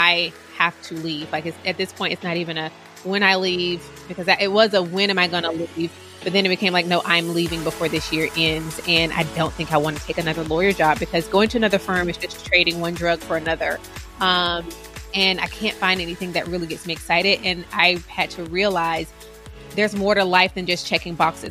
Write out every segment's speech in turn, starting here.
I have to leave. Like, it's, at this point, it's not even a when I leave, because it was a when am I going to leave? But then it became like, no, I'm leaving before this year ends. And I don't think I want to take another lawyer job, because going to another firm is just trading one drug for another. And I can't find anything that really gets me excited. And I had to realize there's more to life than just checking boxes.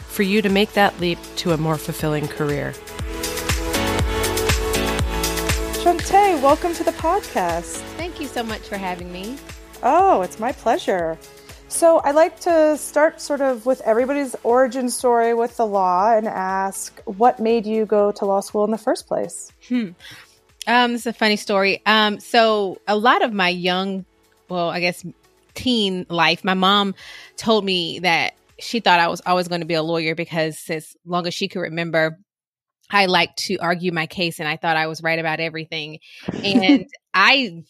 for you to make that leap to a more fulfilling career. Shunta, welcome to the podcast. Thank you so much for having me. Oh, it's my pleasure. So I like to start sort of with everybody's origin story with the law and ask, what made you go to law school in the first place? This is a funny story. So a lot of my young, well, I guess teen life, my mom told me that she thought I was always going to be a lawyer because as long as she could remember, I liked to argue my case and I thought I was right about everything. And I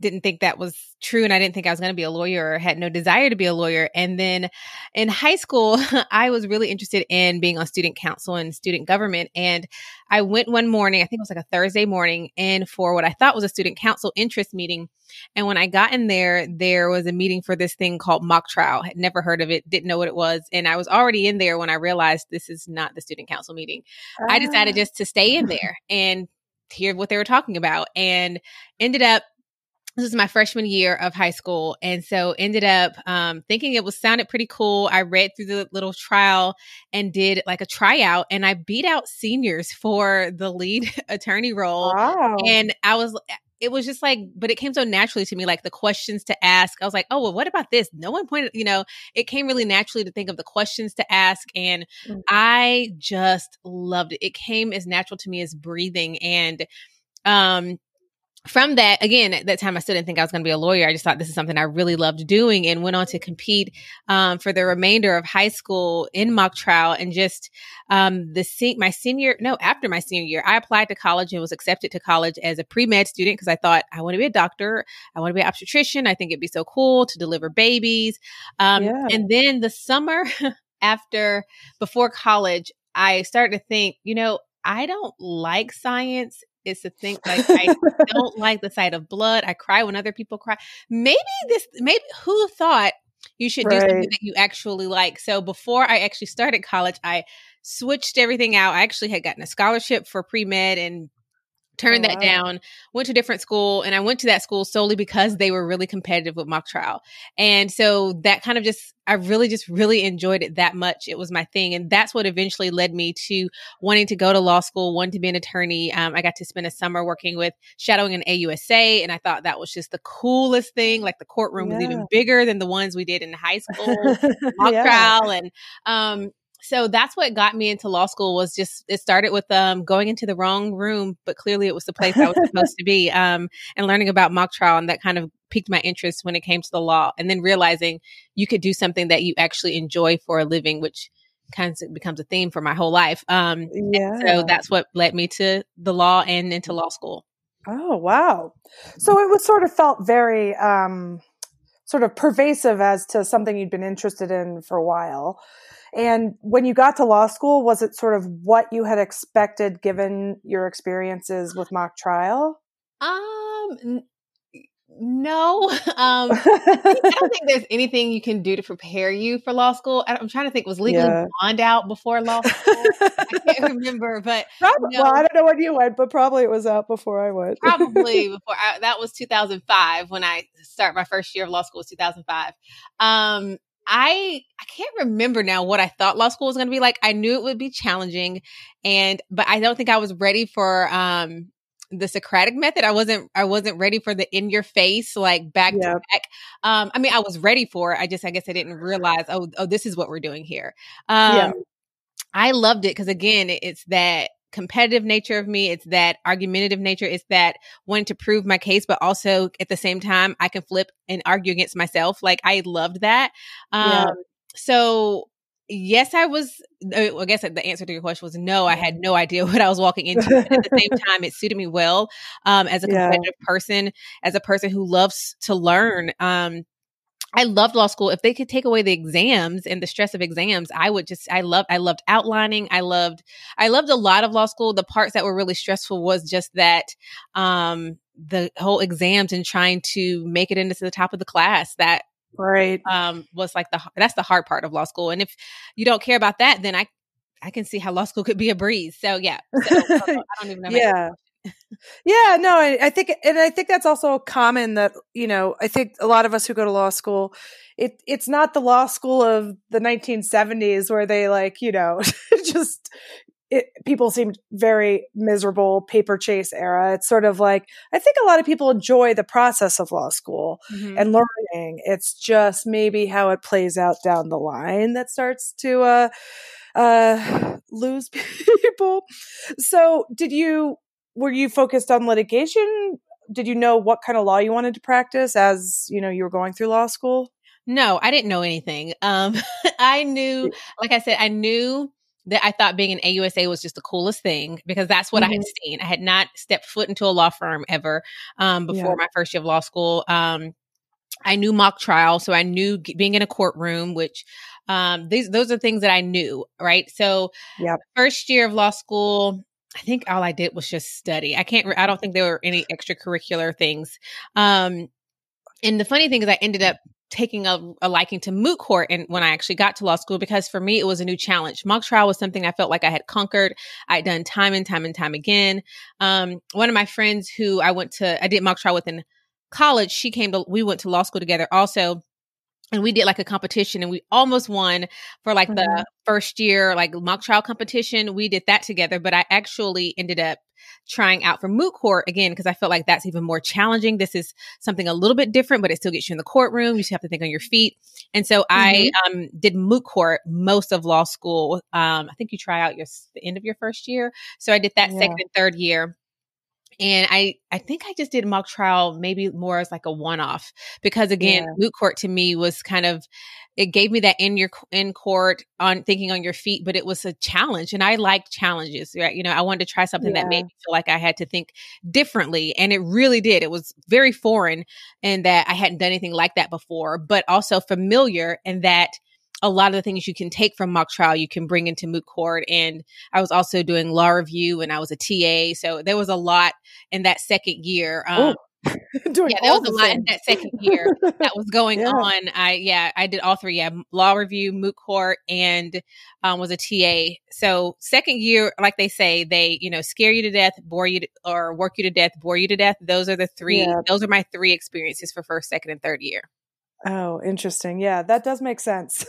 didn't think that was true. And I didn't think I was going to be a lawyer or had no desire to be a lawyer. And then in high school, I was really interested in being on student council and student government. And I went one morning, I think it was like a Thursday morning, and for what I thought was a student council interest meeting. And when I got in there, there was a meeting for this thing called mock trial. Had never heard of it, didn't know what it was. And I was already in there when I realized this is not the student council meeting. I decided just to stay in there and hear what they were talking about, and ended up, this was my freshman year of high school. And so ended up thinking it was sounded pretty cool. I read through the little trial and did like a tryout, and I beat out seniors for the lead attorney role. Wow. And it was just like, but it came so naturally to me, like the questions to ask. I was like, oh, well, what about this? No one pointed, it came really naturally to think of the questions to ask. And I just loved it. It came as natural to me as breathing. And, from that, again, at that time, I still didn't think I was going to be a lawyer. I just thought this is something I really loved doing, and went on to compete for the remainder of high school in mock trial. And just after my senior year, I applied to college and was accepted to college as a pre-med student, because I thought, I want to be a doctor. I want to be an obstetrician. I think it'd be so cool to deliver babies. And then the summer before college, I started to think, I don't like science. It's a thing, like, I don't like the sight of blood. I cry when other people cry. Maybe who thought you should do something that you actually like? So before I actually started college, I switched everything out. I actually had gotten a scholarship for pre-med and turned that down, went to a different school. And I went to that school solely because they were really competitive with mock trial. And so that kind of I really just really enjoyed it that much. It was my thing. And that's what eventually led me to wanting to go to law school, wanting to be an attorney. I got to spend a summer shadowing an AUSA. And I thought that was just the coolest thing. Like, the courtroom was even bigger than the ones we did in high school, mock trial. And, so that's what got me into law school, was just, it started with going into the wrong room, but clearly it was the place I was supposed to be, and learning about mock trial. And that kind of piqued my interest when it came to the law, and then realizing you could do something that you actually enjoy for a living, which kind of becomes a theme for my whole life. So that's what led me to the law and into law school. Oh, wow. So it was sort of felt very sort of pervasive as to something you'd been interested in for a while. And when you got to law school, was it sort of what you had expected given your experiences with mock trial? No. I don't think there's anything you can do to prepare you for law school. I'm trying to think, was Legally Blonde out before law school? I can't remember, but probably, well, I don't know when you went, but probably it was out before I went. Probably before that was 2005 when I started my first year of law school was 2005. I can't remember now what I thought law school was going to be like. I knew it would be challenging, but I don't think I was ready for the Socratic method. I wasn't ready for the in your face, like back to back. I mean, I was ready for it. I guess I didn't realize, oh, this is what we're doing here. I loved it because, again, it's that competitive nature of me. It's that argumentative nature. It's that wanting to prove my case, but also at the same time, I can flip and argue against myself. Like, I loved that. Yeah. So yes, I was, I guess the answer to your question was no, I had no idea what I was walking into. But at the same time, it suited me well as a competitive person, as a person who loves to learn. I loved law school. If they could take away the exams and the stress of exams, I would just, I loved outlining. I loved a lot of law school. The parts that were really stressful was just that, the whole exams and trying to make it into the top of the class, that right. Was like that's the hard part of law school. And if you don't care about that, then I can see how law school could be a breeze. So yeah, I don't even know. Yeah. Yeah, no, I think that's also common that, you know, I think a lot of us who go to law school, it's not the law school of the 1970s where they like, you know, people seemed very miserable paper chase era. It's sort of like, I think a lot of people enjoy the process of law school and learning. It's just maybe how it plays out down the line that starts to lose people. So were you focused on litigation? Did you know what kind of law you wanted to practice as, you know, you were going through law school? No, I didn't know anything. I knew, like I said, I knew that I thought being an AUSA was just the coolest thing because that's what I had seen. I had not stepped foot into a law firm ever before my first year of law school. I knew mock trial. So I knew being in a courtroom, which those are things that I knew, right? So first year of law school, I think all I did was just study. I don't think there were any extracurricular things. And the funny thing is I ended up taking a liking to moot court. And when I actually got to law school, because for me, it was a new challenge. Mock trial was something I felt like I had conquered. I'd done time and time and time again. One of my friends who I did mock trial with in college, we went to law school together also. And we did like a competition and we almost won for like the first year, like mock trial competition. We did that together, but I actually ended up trying out for moot court again, because I felt like that's even more challenging. This is something a little bit different, but it still gets you in the courtroom. You still have to think on your feet. And so I did moot court most of law school. I think you try out the end of your first year. So I did that second and third year. And I think I just did mock trial maybe more as like a one-off because again, moot court to me was kind of, it gave me that in court on thinking on your feet, but it was a challenge and I like challenges, right? You know, I wanted to try something that made me feel like I had to think differently. And it really did. It was very foreign in that I hadn't done anything like that before, but also familiar in that a lot of the things you can take from mock trial, you can bring into moot court. And I was also doing law review and I was a TA. So there was a lot in that second year. That was going on. I did all three. Law review, moot court, and was a TA. So second year, like they say, they, you know, scare you to death, work you to death, bore you to death. Those are the three. Yeah. Those are my three experiences for first, second, and third year. Oh, interesting. Yeah, that does make sense.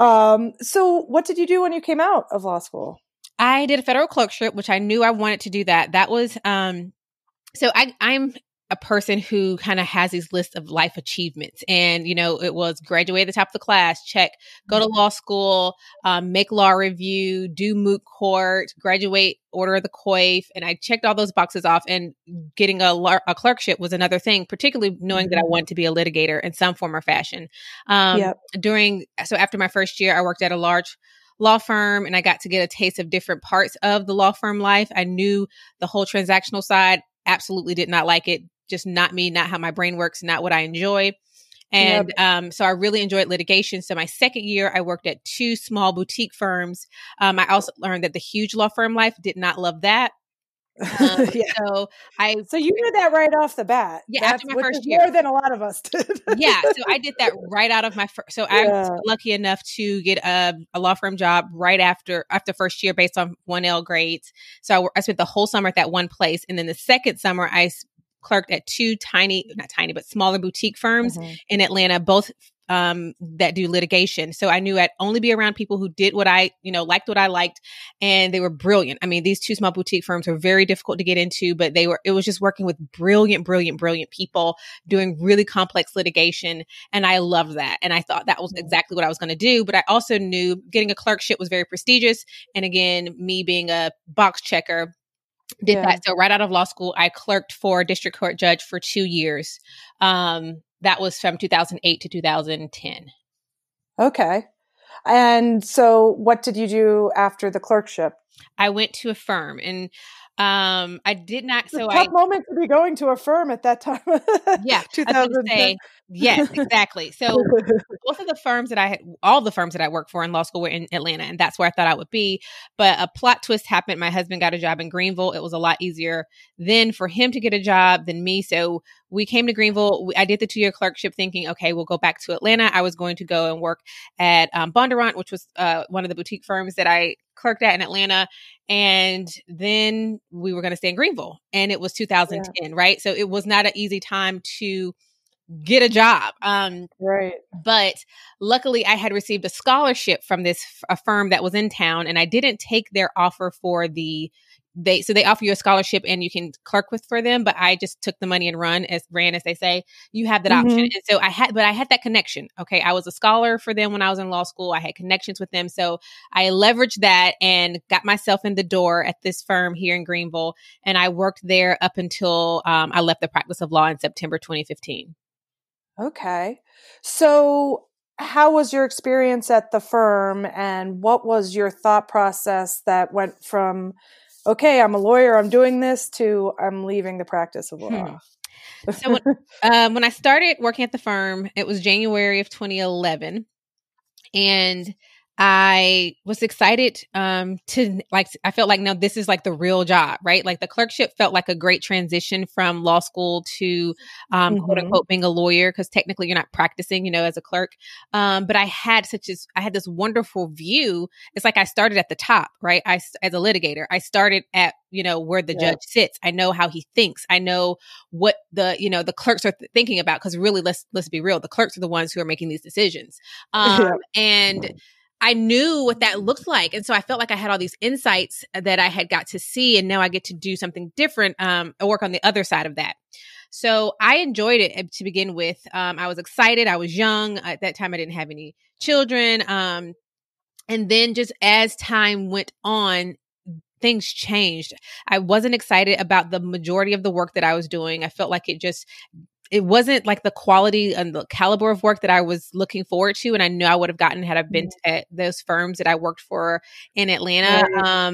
So what did you do when you came out of law school? I did a federal clerkship, which I knew I wanted to do that. That was, so I'm a person who kind of has these lists of life achievements. And, you know, it was graduate at the top of the class, check, go to law school, make law review, do moot court, graduate, order of the coif. And I checked all those boxes off, and getting a clerkship was another thing, particularly knowing that I wanted to be a litigator in some form or fashion. So after my first year, I worked at a large law firm and I got to get a taste of different parts of the law firm life. I knew the whole transactional side, absolutely did not like it. Just not me, not how my brain works, not what I enjoy. And so I really enjoyed litigation. So my second year, I worked at two small boutique firms. I also learned that the huge law firm life, did not love that. So you knew that right off the bat. Yeah, after my first year, more than a lot of us did. So I did that right out of my first. So I was lucky enough to get a law firm job right after first year based on 1L grades. So I spent the whole summer at that one place, and then the second summer I clerked at two smaller boutique firms in Atlanta, both that do litigation. So I knew I'd only be around people who did what I, liked what I liked, and they were brilliant. I mean, these two small boutique firms were very difficult to get into, but it was just working with brilliant people doing really complex litigation. And I loved that. And I thought that was exactly what I was going to do. But I also knew getting a clerkship was very prestigious. And again, me being a box checker, did that. So right out of law school, I clerked for a district court judge for 2 years. That was from 2008 to 2010. Okay. And so what did you do after the clerkship? I went to a firm, and I did not. It's so a tough moment to be going to a firm at that time. Yeah. Yes, exactly. So both of the firms that I had, all the firms that I worked for in law school were in Atlanta, and that's where I thought I would be. But a plot twist happened. My husband got a job in Greenville. It was a lot easier then for him to get a job than me. So we came to Greenville. I did the 2-year clerkship thinking, okay, we'll go back to Atlanta. I was going to go and work at Bondurant, which was one of the boutique firms that I clerked at in Atlanta. And then we were going to stay in Greenville. And it was 2010, right? So it was not an easy time to get a job. Right. But luckily I had received a scholarship from a firm that was in town, and I didn't take their offer for so they offer you a scholarship and you can clerk for them, but I just took the money and ran, as they say. You have that option. And so I had that connection. Okay. I was a scholar for them when I was in law school. I had connections with them. So I leveraged that and got myself in the door at this firm here in Greenville. And I worked there up until I left the practice of law in September 2015. Okay. So how was your experience at the firm, and what was your thought process that went from, okay, I'm a lawyer, I'm doing this, to I'm leaving the practice of law? So when I started working at the firm, it was January of 2011, and I was excited I felt like, no, this is like the real job, right? Like the clerkship felt like a great transition from law school to quote unquote being a lawyer, because technically you're not practicing, as a clerk. But I had this wonderful view. It's like I started at the top, right? As a litigator, I started at where the judge sits. I know how he thinks. I know what the clerks are thinking about, because really, let's be real, the clerks are the ones who are making these decisions. And I knew what that looked like. And so I felt like I had all these insights that I had got to see, and now I get to do something different, work on the other side of that. So I enjoyed it to begin with. I was excited. I was young. At that time, I didn't have any children. And then just as time went on, things changed. I wasn't excited about the majority of the work that I was doing. I felt like it wasn't like the quality and the caliber of work that I was looking forward to. And I knew I would have gotten had I been at those firms that I worked for in Atlanta.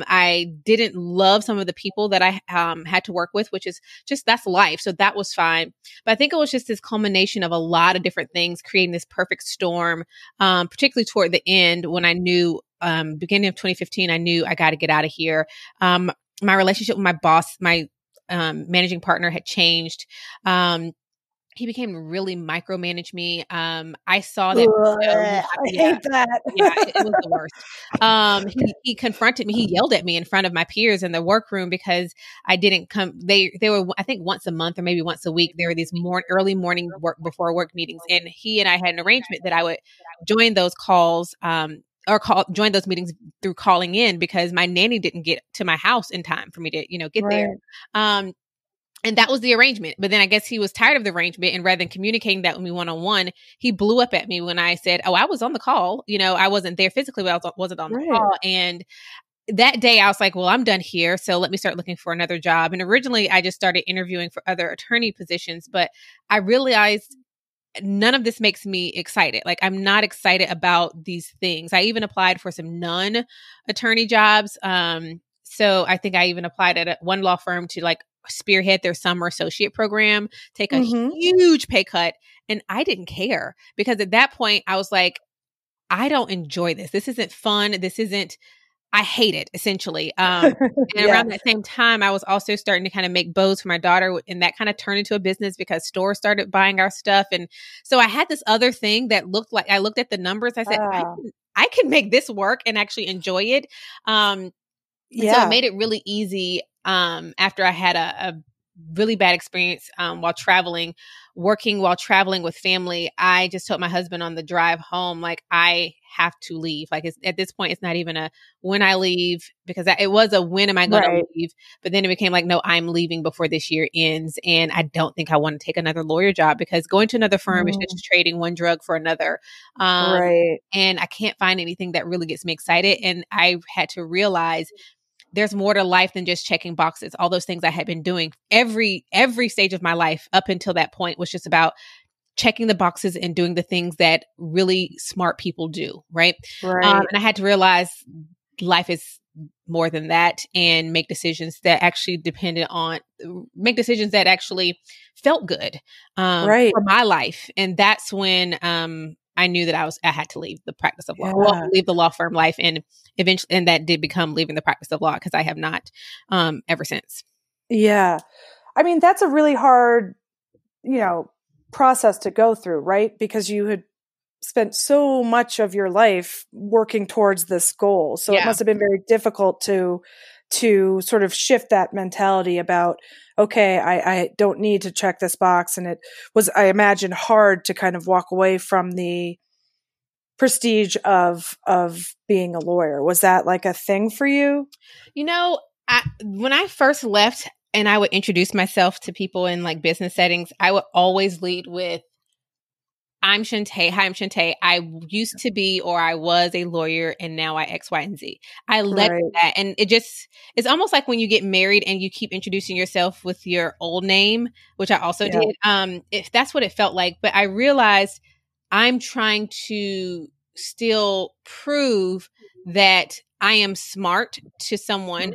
I didn't love some of the people that I had to work with, which is just, that's life. So that was fine. But I think it was just this culmination of a lot of different things creating this perfect storm, particularly toward the end when I knew, beginning of 2015, I knew I got to get out of here. My relationship with my boss, my managing partner, had changed. He became really micromanage me. I saw that. I hate that. Yeah, it was the worst. He confronted me. He yelled at me in front of my peers in the workroom because I didn't come. They were, I think, once a month or maybe once a week, there were these early morning work before work meetings. And he and I had an arrangement that I would join those calls, join those meetings through calling in, because my nanny didn't get to my house in time for me to, get there. And that was the arrangement. But then I guess he was tired of the arrangement, and rather than communicating that with me one-on-one, he blew up at me when I said, oh, I was on the call. I wasn't there physically, but I wasn't on the call. And that day I was like, well, I'm done here. So let me start looking for another job. And originally I just started interviewing for other attorney positions, but I realized none of this makes me excited. Like, I'm not excited about these things. I even applied for some non-attorney jobs. So I think I even applied at one law firm to spearhead their summer associate program, take a huge pay cut. And I didn't care, because at that point I was like, I don't enjoy this. This isn't fun. I hate it, essentially. And around that same time, I was also starting to kind of make bows for my daughter, and that kind of turned into a business because stores started buying our stuff. And so I had this other thing that looked like, I looked at the numbers. I said, I can make this work and actually enjoy it. So I made it really easy. After I had a really bad experience while traveling, working while traveling with family. I just told my husband on the drive home, like, I have to leave. Like, it's, at this point, it's not even a when I leave, because it was a when am I going to leave? But then it became like, no, I'm leaving before this year ends. And I don't think I want to take another lawyer job, because going to another firm is just trading one drug for another. And I can't find anything that really gets me excited. And I had to realize there's more to life than just checking boxes. All those things I had been doing every stage of my life up until that point was just about checking the boxes and doing the things that really smart people do. Right. And I had to realize life is more than that, and make decisions that actually actually felt good for my life. And that's when, I knew that I had to leave the practice of law, leave the law firm life. And eventually, and that did become leaving the practice of law, because I have not ever since. Yeah. I mean, that's a really hard, process to go through, right? Because you had spent so much of your life working towards this goal. So it must have been very difficult to sort of shift that mentality about, okay, I don't need to check this box. And it was, I imagine, hard to kind of walk away from the prestige of being a lawyer. Was that like a thing for you? When I first left and I would introduce myself to people in like business settings, I would always lead with, I'm Shunta. Hi, I'm Shunta. I used to be, or I was a lawyer, and now I X, Y, and Z. I left that. And it's almost like when you get married and you keep introducing yourself with your old name, which I also did. If that's what it felt like. But I realized I'm trying to still prove that I am smart to someone,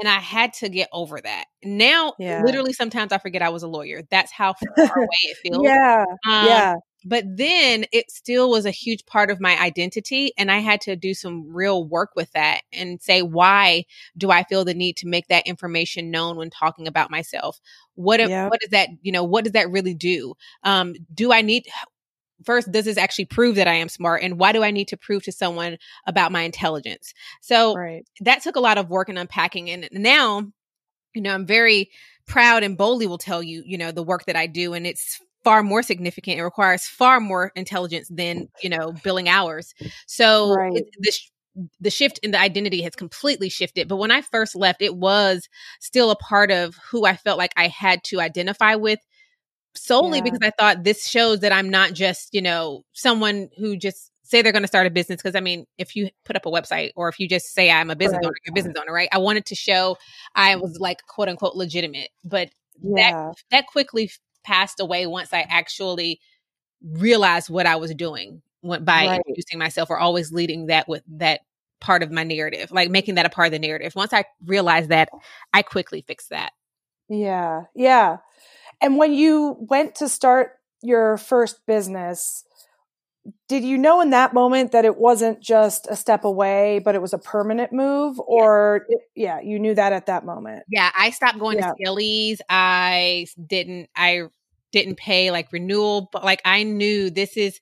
and I had to get over that. Now, literally sometimes I forget I was a lawyer. That's how far away it feels. But then it still was a huge part of my identity, and I had to do some real work with that and say, why do I feel the need to make that information known when talking about myself? What does that really do? Do I need... First, does this actually prove that I am smart? And why do I need to prove to someone about my intelligence? So that took a lot of work and unpacking. And now, I'm very proud and boldly will tell you, the work that I do, and it's far more significant. It requires far more intelligence than, billing hours. So the shift in the identity has completely shifted. But when I first left, it was still a part of who I felt like I had to identify with, solely because I thought this shows that I'm not just, someone who just say they're going to start a business. Because I mean, if you put up a website, or if you just say I'm a business owner, you're a business owner, right? I wanted to show I was like, quote unquote, legitimate. But that quickly passed away once I actually realized what I was doing by introducing myself, or always leading that with that part of my narrative, like making that a part of the narrative. Once I realized that, I quickly fixed that. Yeah. Yeah. And when you went to start your first business, did you know in that moment that it wasn't just a step away, but it was a permanent move? Or, you knew that at that moment? Yeah, I stopped going to Skilly's. I didn't pay like renewal, but like I knew this is...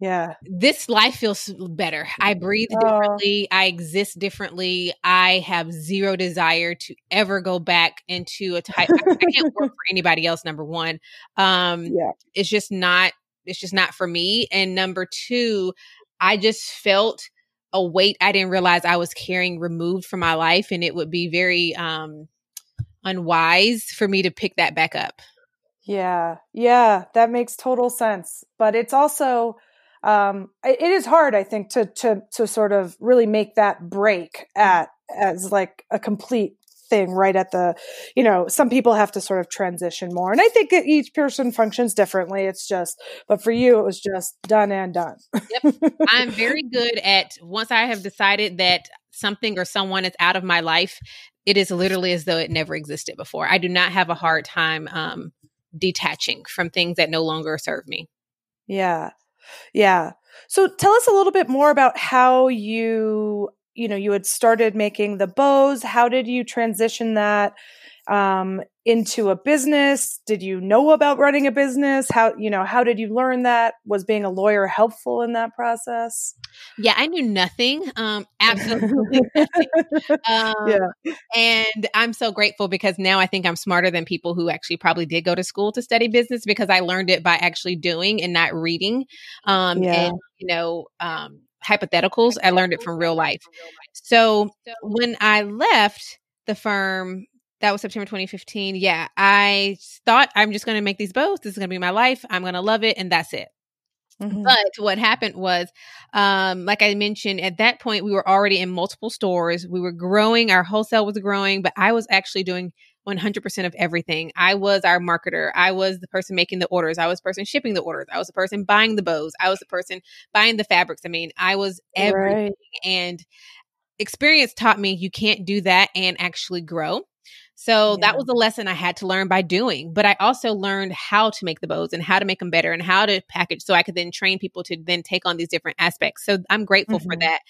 Yeah. This life feels better. I breathe differently. I exist differently. I have zero desire to ever go back into a type. I can't work for anybody else. Number one. It's just not for me. And number two, I just felt a weight I didn't realize I was carrying removed from my life. And it would be very unwise for me to pick that back up. Yeah. Yeah. That makes total sense. But it's also... it is hard, I think, to sort of really make that break as like a complete thing right at the, some people have to sort of transition more. And I think each person functions differently. But for you, it was just done and done. Yep. I'm very good at, once I have decided that something or someone is out of my life, it is literally as though it never existed before. I do not have a hard time, detaching from things that no longer serve me. Yeah. Yeah. So tell us a little bit more about how you had started making the bows. How did you transition that? into a business? Did you know about running a business? How did you learn that? Was being a lawyer helpful in that process? Yeah, I knew nothing. Absolutely nothing. And I'm so grateful because now I think I'm smarter than people who actually probably did go to school to study business, because I learned it by actually doing and not reading. Hypotheticals. I learned it from real life. So when I left the firm, that was September 2015. Yeah, I thought I'm just going to make these boats. This is going to be my life. I'm going to love it. And that's it. Mm-hmm. But what happened was, like I mentioned, at that point, we were already in multiple stores. We were growing. Our wholesale was growing, but I was actually doing 100% of everything. I was our marketer. I was the person making the orders. I was the person shipping the orders. I was the person buying the bows. I was the person buying the fabrics. I mean, I was everything. Right. And experience taught me you can't do that and actually grow. So that was a lesson I had to learn by doing. But I also learned how to make the bows and how to make them better and how to package, so I could then train people to then take on these different aspects. So I'm grateful for that.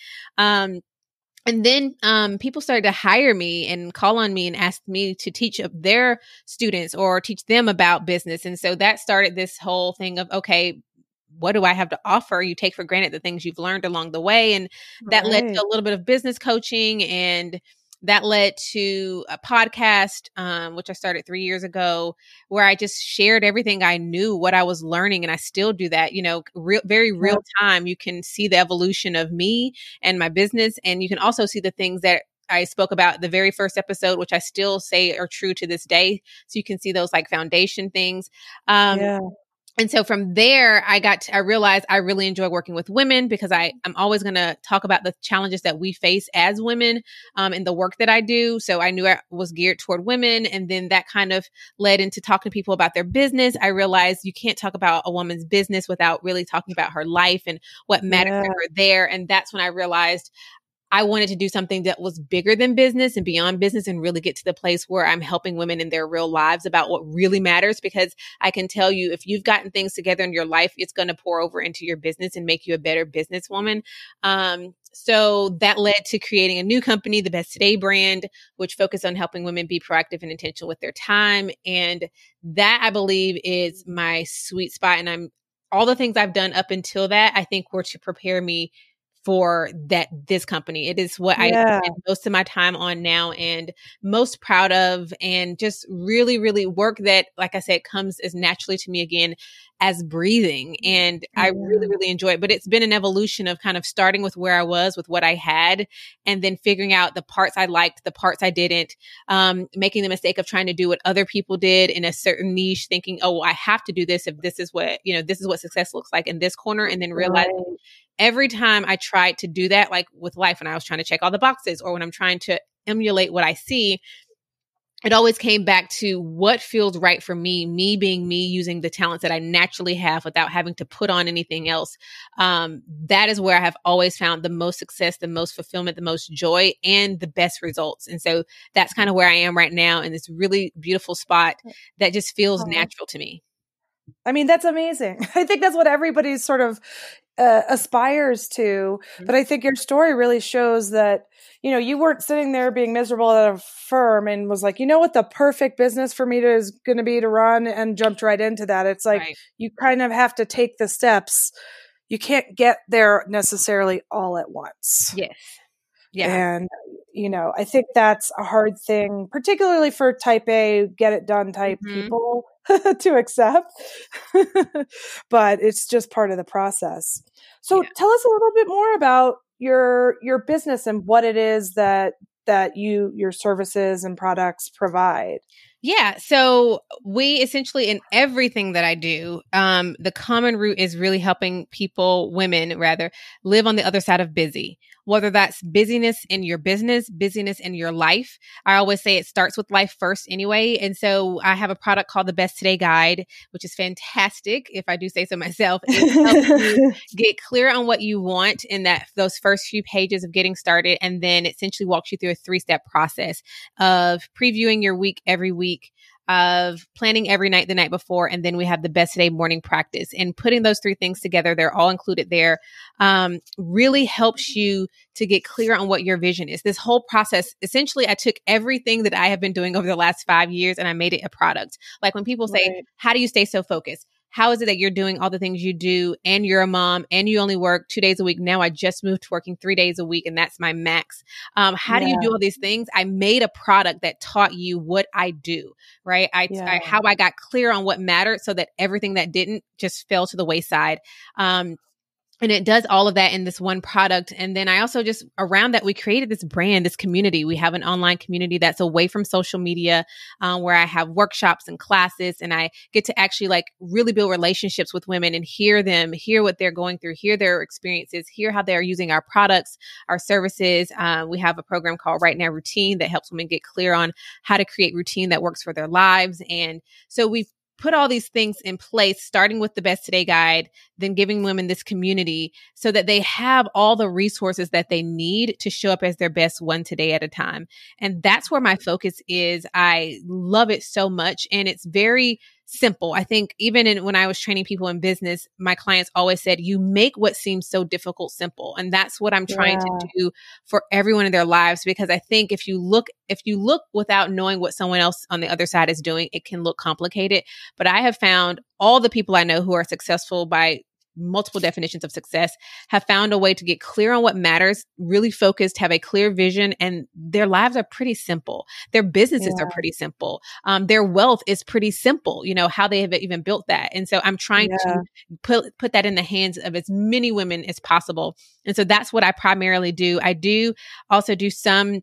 And then people started to hire me and call on me and ask me to teach their students or teach them about business. And so that started this whole thing of, okay, what do I have to offer? You take for granted the things you've learned along the way. And that led to a little bit of business coaching, and that led to a podcast, which I started 3 years ago, where I just shared everything I knew, what I was learning. And I still do that, very real time. You can see the evolution of me and my business. And you can also see the things that I spoke about the very first episode, which I still say are true to this day. So you can see those like foundation things. And so from there, I realized I really enjoy working with women, because I'm always going to talk about the challenges that we face as women in the work that I do. So I knew I was geared toward women. And then that kind of led into talking to people about their business. I realized you can't talk about a woman's business without really talking about her life and what matters to her there. And that's when I realized I wanted to do something that was bigger than business and beyond business, and really get to the place where I'm helping women in their real lives about what really matters. Because I can tell you, if you've gotten things together in your life, it's going to pour over into your business and make you a better businesswoman. So that led to creating a new company, The Best Today Brand, which focused on helping women be proactive and intentional with their time. And that, I believe, is my sweet spot. And all the things I've done up until that, I think, were to prepare me for this company. It is what I spend most of my time on now and most proud of, and just really, really work that, like I said, comes as naturally to me again as breathing. And I really, really enjoy it. But it's been an evolution of kind of starting with where I was, with what I had, and then figuring out the parts I liked, the parts I didn't, making the mistake of trying to do what other people did in a certain niche, thinking, oh, well, I have to do this if this is what, this is what success looks like in this corner. And then realizing every time I tried to do that, like with life, when I was trying to check all the boxes, or when I'm trying to emulate what I see, it always came back to what feels right for me being me, using the talents that I naturally have without having to put on anything else. That is where I have always found the most success, the most fulfillment, the most joy, and the best results. And so that's kind of where I am right now, in this really beautiful spot that just feels natural to me. I mean, that's amazing. I think that's what everybody sort of aspires to. But I think your story really shows that, you weren't sitting there being miserable at a firm and was like, what the perfect business for me is going to be to run, and jumped right into that. It's like, you kind of have to take the steps. You can't get there necessarily all at once. Yes. Yeah. And, I think that's a hard thing, particularly for type A, get it done type people to accept, but it's just part of the process. So tell us a little bit more about your business and what it is that your services and products provide. Yeah. So we essentially, in everything that I do, the common root is really helping women live on the other side of busy, whether that's busyness in your business, busyness in your life. I always say it starts with life first anyway. And so I have a product called The Best Today Guide, which is fantastic, if I do say so myself. It helps you get clear on what you want in those first few pages of getting started. And then it essentially walks you through a 3-step process of previewing your week every week, of planning every night the night before, and then we have the Best Today morning practice. And putting those three things together, they're all included there, really helps you to get clear on what your vision is. This whole process, essentially, I took everything that I have been doing over the last 5 years and I made it a product. Like when people say, right, how do you stay so focused? How is it that you're doing all the things you do and you're a mom and you only work 2 days a week? Now I just moved to working 3 days a week and that's my max. How do you do all these things? I made a product that taught you what I do, right? How I got clear on what mattered so that everything that didn't just fell to the wayside. And it does all of that in this one product. And then I also just around that, we created this brand, this community. We have an online community that's away from social media, where I have workshops and classes and I get to actually like really build relationships with women and hear them, hear what they're going through, hear their experiences, hear how they're using our products, our services. We have a program called Right Now Routine that helps women get clear on how to create routine that works for their lives. And so we've put all these things in place, starting with the Best Today Guide, then giving women this community so that they have all the resources that they need to show up as their best one today at a time. And that's where my focus is. I love it so much. And it's very simple. I think even when I was training people in business, my clients always said, you make what seems so difficult simple. And that's what I'm trying to do for everyone in their lives. Because I think if you look without knowing what someone else on the other side is doing, it can look complicated. But I have found all the people I know who are successful by multiple definitions of success have found a way to get clear on what matters, really focused, have a clear vision, and their lives are pretty simple. Their businesses are pretty simple. Their wealth is pretty simple, you know, how they have even built that. And so I'm trying to put that in the hands of as many women as possible. And so that's what I primarily do. I do also do some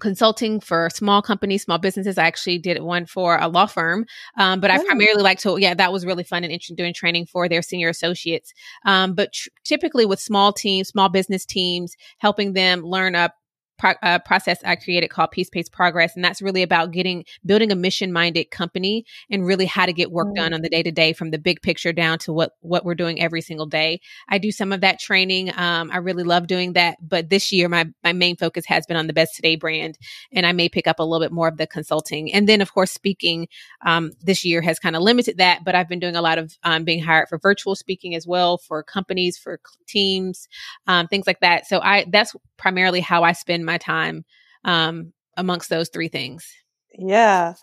consulting for small companies, small businesses. I actually did one for a law firm, but I primarily like to, that was really fun and interesting, doing training for their senior associates. But typically with small teams, small business teams, helping them learn up process I created called Peace Pace Progress. And that's really about building a mission-minded company and really how to get work done on the day-to-day, from the big picture down to what we're doing every single day. I do some of that training. I really love doing that. But this year, my main focus has been on the Best Today brand. And I may pick up a little bit more of the consulting. And then, of course, speaking this year has kind of limited that. But I've been doing a lot of being hired for virtual speaking as well, for companies, for teams, things like that. So that's primarily how I spend my time amongst those three things. Yeah.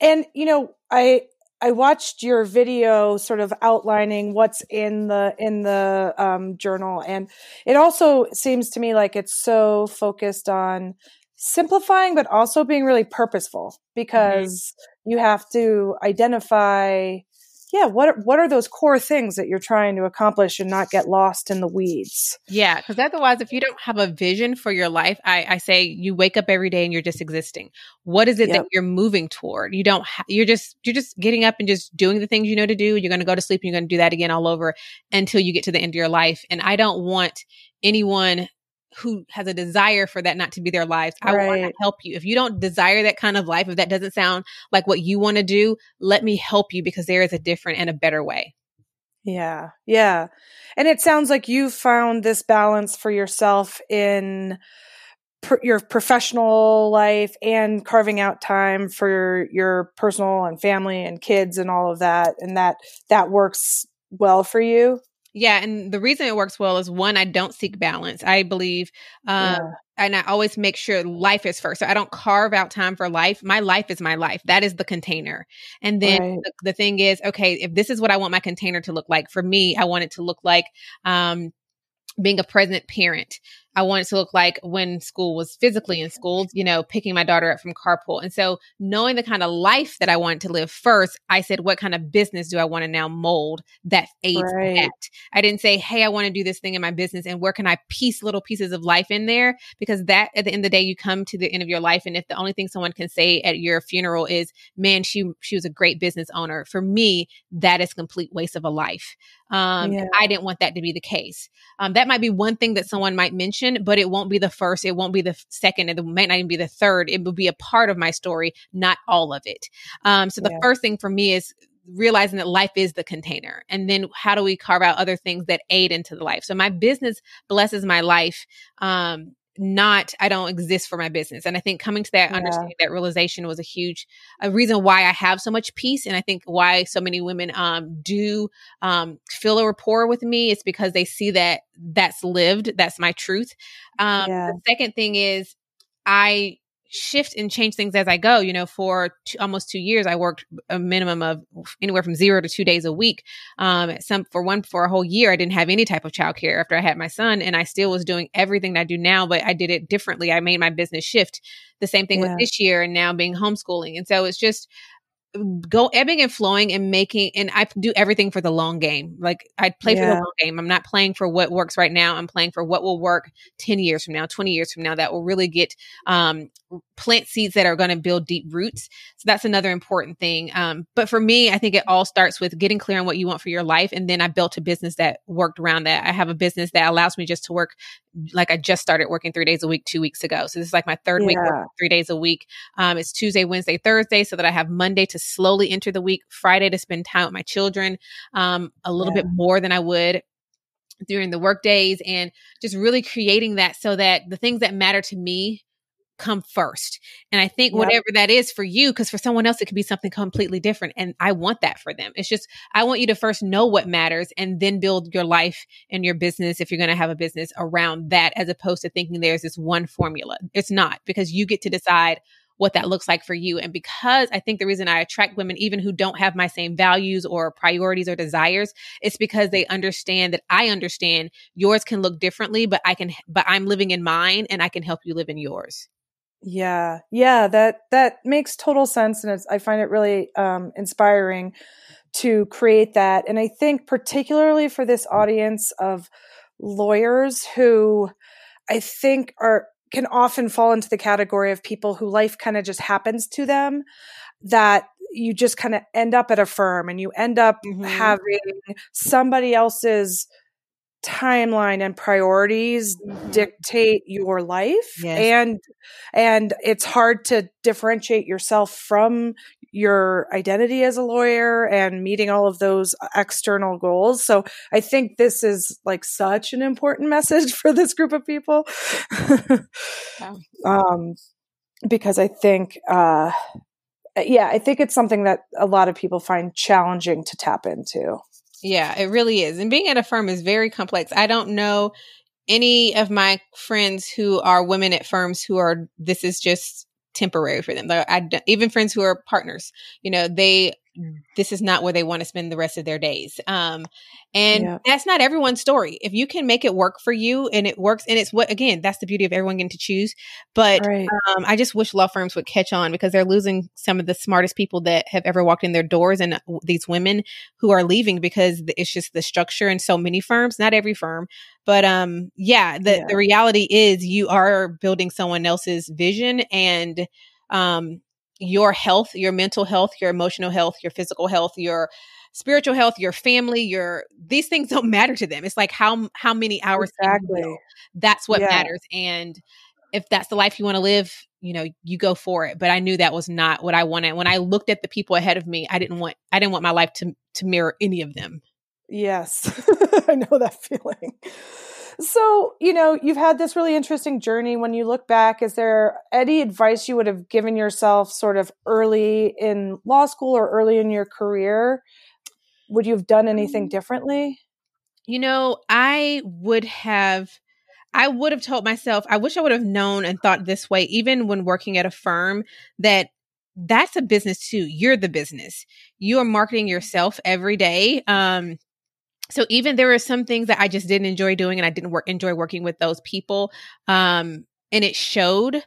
And, you know, I watched your video sort of outlining what's in the journal. And it also seems to me like it's so focused on simplifying, but also being really purposeful, because you have to identify, what are those core things that you're trying to accomplish and not get lost in the weeds? Yeah, because otherwise, if you don't have a vision for your life, I say you wake up every day and you're just existing. What is it that you're moving toward? You don't. You're just getting up and just doing the things you know to do. You're going to go to sleep and you're going to do that again all over until you get to the end of your life. And I don't want anyone who has a desire for that not to be their lives. I want to help you. If you don't desire that kind of life, if that doesn't sound like what you want to do, let me help you, because there is a different and a better way. Yeah. Yeah. And it sounds like you found this balance for yourself in your professional life and carving out time for your personal and family and kids and all of that. And that works well for you. Yeah. And the reason it works well is, one, I don't seek balance. I believe, and I always make sure life is first. So I don't carve out time for life. My life is my life. That is the container. And then the thing is, okay, if this is what I want my container to look like, for me, I want it to look like, being a present parent. I want it to look like when school was physically in school, you know, picking my daughter up from carpool. And so knowing the kind of life that I wanted to live first, I said, what kind of business do I want to now mold that aids that? I didn't say, hey, I want to do this thing in my business and where can I piece little pieces of life in there? Because that, at the end of the day, you come to the end of your life. And if the only thing someone can say at your funeral is, man, she was a great business owner. For me, that is complete waste of a life. I didn't want that to be the case. That might be one thing that someone might mention, but it won't be the first, it won't be the second, and it might not even be the third. It will be a part of my story, not all of it. So the first thing for me is realizing that life is the container. And then how do we carve out other things that aid into the life? So my business blesses my life not, I don't exist for my business. And I think coming to that, understanding that realization was a reason why I have so much peace. And I think why so many women do feel a rapport with me. It's because they see that that's lived. That's my truth. The second thing is I shift and change things as I go. You know, for almost 2 years, I worked a minimum of anywhere from 0 to 2 days a week. For a whole year, I didn't have any type of childcare after I had my son, and I still was doing everything that I do now, but I did it differently. I made my business shift. The same thing with this year and now being homeschooling. And so it's just go ebbing and flowing and making, and I do everything for the long game. Like I play for the long game. I'm not playing for what works right now. I'm playing for what will work 10 years from now, 20 years from now, that will really get, plant seeds that are going to build deep roots. So that's another important thing. But for me, I think it all starts with getting clear on what you want for your life. And then I built a business that worked around that. I have a business that allows me just to work. Like I just started working 3 days a week, 2 weeks ago. So this is like my third week, 3 days a week. It's Tuesday, Wednesday, Thursday, so that I have Monday to slowly enter the week, Friday to spend time with my children, a little bit more than I would during the work days, and just really creating that so that the things that matter to me come first. And I think whatever that is for you, because for someone else, it could be something completely different. And I want that for them. It's just, I want you to first know what matters and then build your life and your business, if you're going to have a business, around that, as opposed to thinking there's this one formula. It's not, because you get to decide what that looks like for you. And because I think the reason I attract women, even who don't have my same values or priorities or desires, it's because they understand that I understand yours can look differently, but I'm living in mine and I can help you live in yours. Yeah. Yeah. That makes total sense. And I find it really inspiring to create that. And I think particularly for this audience of lawyers who I think can often fall into the category of people who life kind of just happens to them, that you just kind of end up at a firm and you end up having somebody else's timeline and priorities dictate your life. Yes. And it's hard to differentiate yourself from your identity as a lawyer and meeting all of those external goals. So I think this is like such an important message for this group of people. Because I think, I think it's something that a lot of people find challenging to tap into. Yeah, it really is. And being at a firm is very complex. I don't know any of my friends who are women at firms this is just temporary for them. Even friends who are partners, you know, this is not where they want to spend the rest of their days. And that's not everyone's story. If you can make it work for you and it works, and it's that's the beauty of everyone getting to choose. But I just wish law firms would catch on, because they're losing some of the smartest people that have ever walked in their doors, and these women who are leaving because it's just the structure in so many firms, not every firm. But the reality is you are building someone else's vision, and your health, your mental health, your emotional health, your physical health, your spiritual health, your family, these things don't matter to them. It's like how many hours that's what matters. And if that's the life you want to live, you know, you go for it. But I knew that was not what I wanted. When I looked at the people ahead of me, I didn't want my life to mirror any of them. Yes. I know that feeling. So, you know, you've had this really interesting journey. When you look back, is there any advice you would have given yourself sort of early in law school or early in your career? Would you have done anything differently? You know, I would have told myself, I wish I would have known and thought this way, even when working at a firm, that's a business too. You're the business. You are marketing yourself every day. So even there are some things that I just didn't enjoy doing, and I didn't enjoy working with those people. And it showed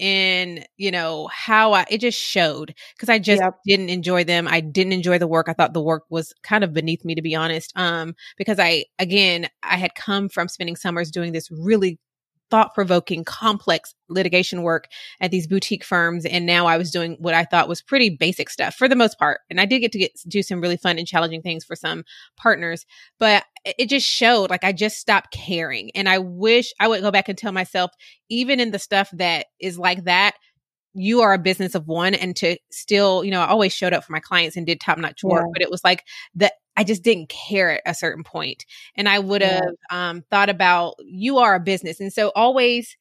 in, you know, it just showed, because I just didn't enjoy them. I didn't enjoy the work. I thought the work was kind of beneath me, to be honest. Because I had come from spending summers doing this really thought-provoking, complex litigation work at these boutique firms. And now I was doing what I thought was pretty basic stuff for the most part. And I did get to do some really fun and challenging things for some partners, but it just showed, like, I just stopped caring. And I wish I would go back and tell myself, even in the stuff that is like that, you are a business of one. And to still, you know, I always showed up for my clients and did top-notch work, but it was like the I just didn't care at a certain point. And I would have thought about, you are a business. And so always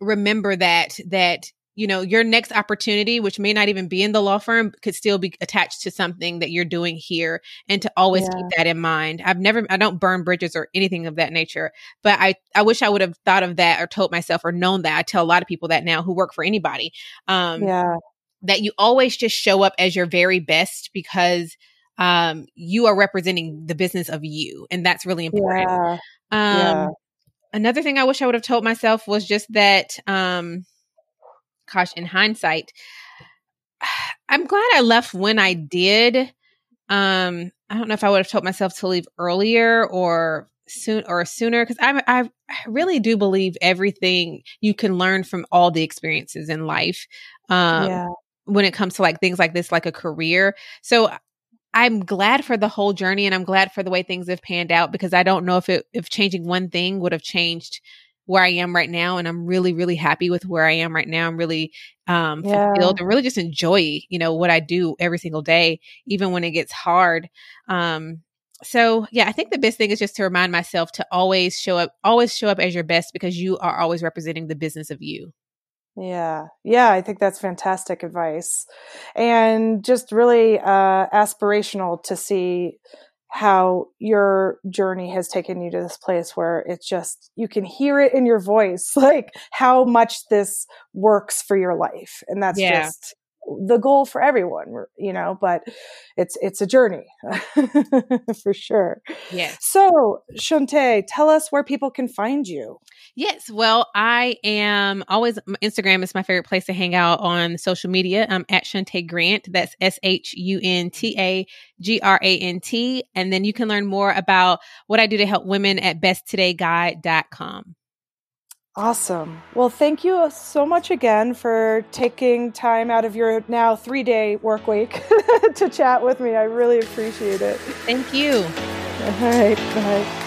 remember that, you know, your next opportunity, which may not even be in the law firm, could still be attached to something that you're doing here, and to always keep that in mind. I don't burn bridges or anything of that nature, but I wish I would have thought of that, or told myself, or known that. I tell a lot of people that now who work for anybody, that you always just show up as your very best, because you are representing the business of you. And that's really important. Yeah. Another thing I wish I would have told myself was just that, in hindsight, I'm glad I left when I did. I don't know if I would have told myself to leave earlier or sooner, because I really do believe everything you can learn from all the experiences in life when it comes to like things like this, like a career. So I'm glad for the whole journey, and I'm glad for the way things have panned out, because I don't know if changing one thing would have changed where I am right now. And I'm really, really happy with where I am right now. I'm really fulfilled, and really just enjoy, you know, what I do every single day, even when it gets hard. So I think the best thing is just to remind myself to always show up as your best, because you are always representing the business of you. Yeah. Yeah. I think that's fantastic advice, and just really aspirational to see how your journey has taken you to this place where it's just, you can hear it in your voice, like how much this works for your life. And that's just the goal for everyone, you know, but it's a journey for sure. Yeah. So Shunta, tell us where people can find you. Yes. Well, I am always, Instagram is my favorite place to hang out on social media. I'm at Shunta Grant. That's ShuntaGrant. And then you can learn more about what I do to help women at besttodayguide.com. Awesome. Well, thank you so much again for taking time out of your now 3-day work week to chat with me. I really appreciate it. Thank you. All right. Bye.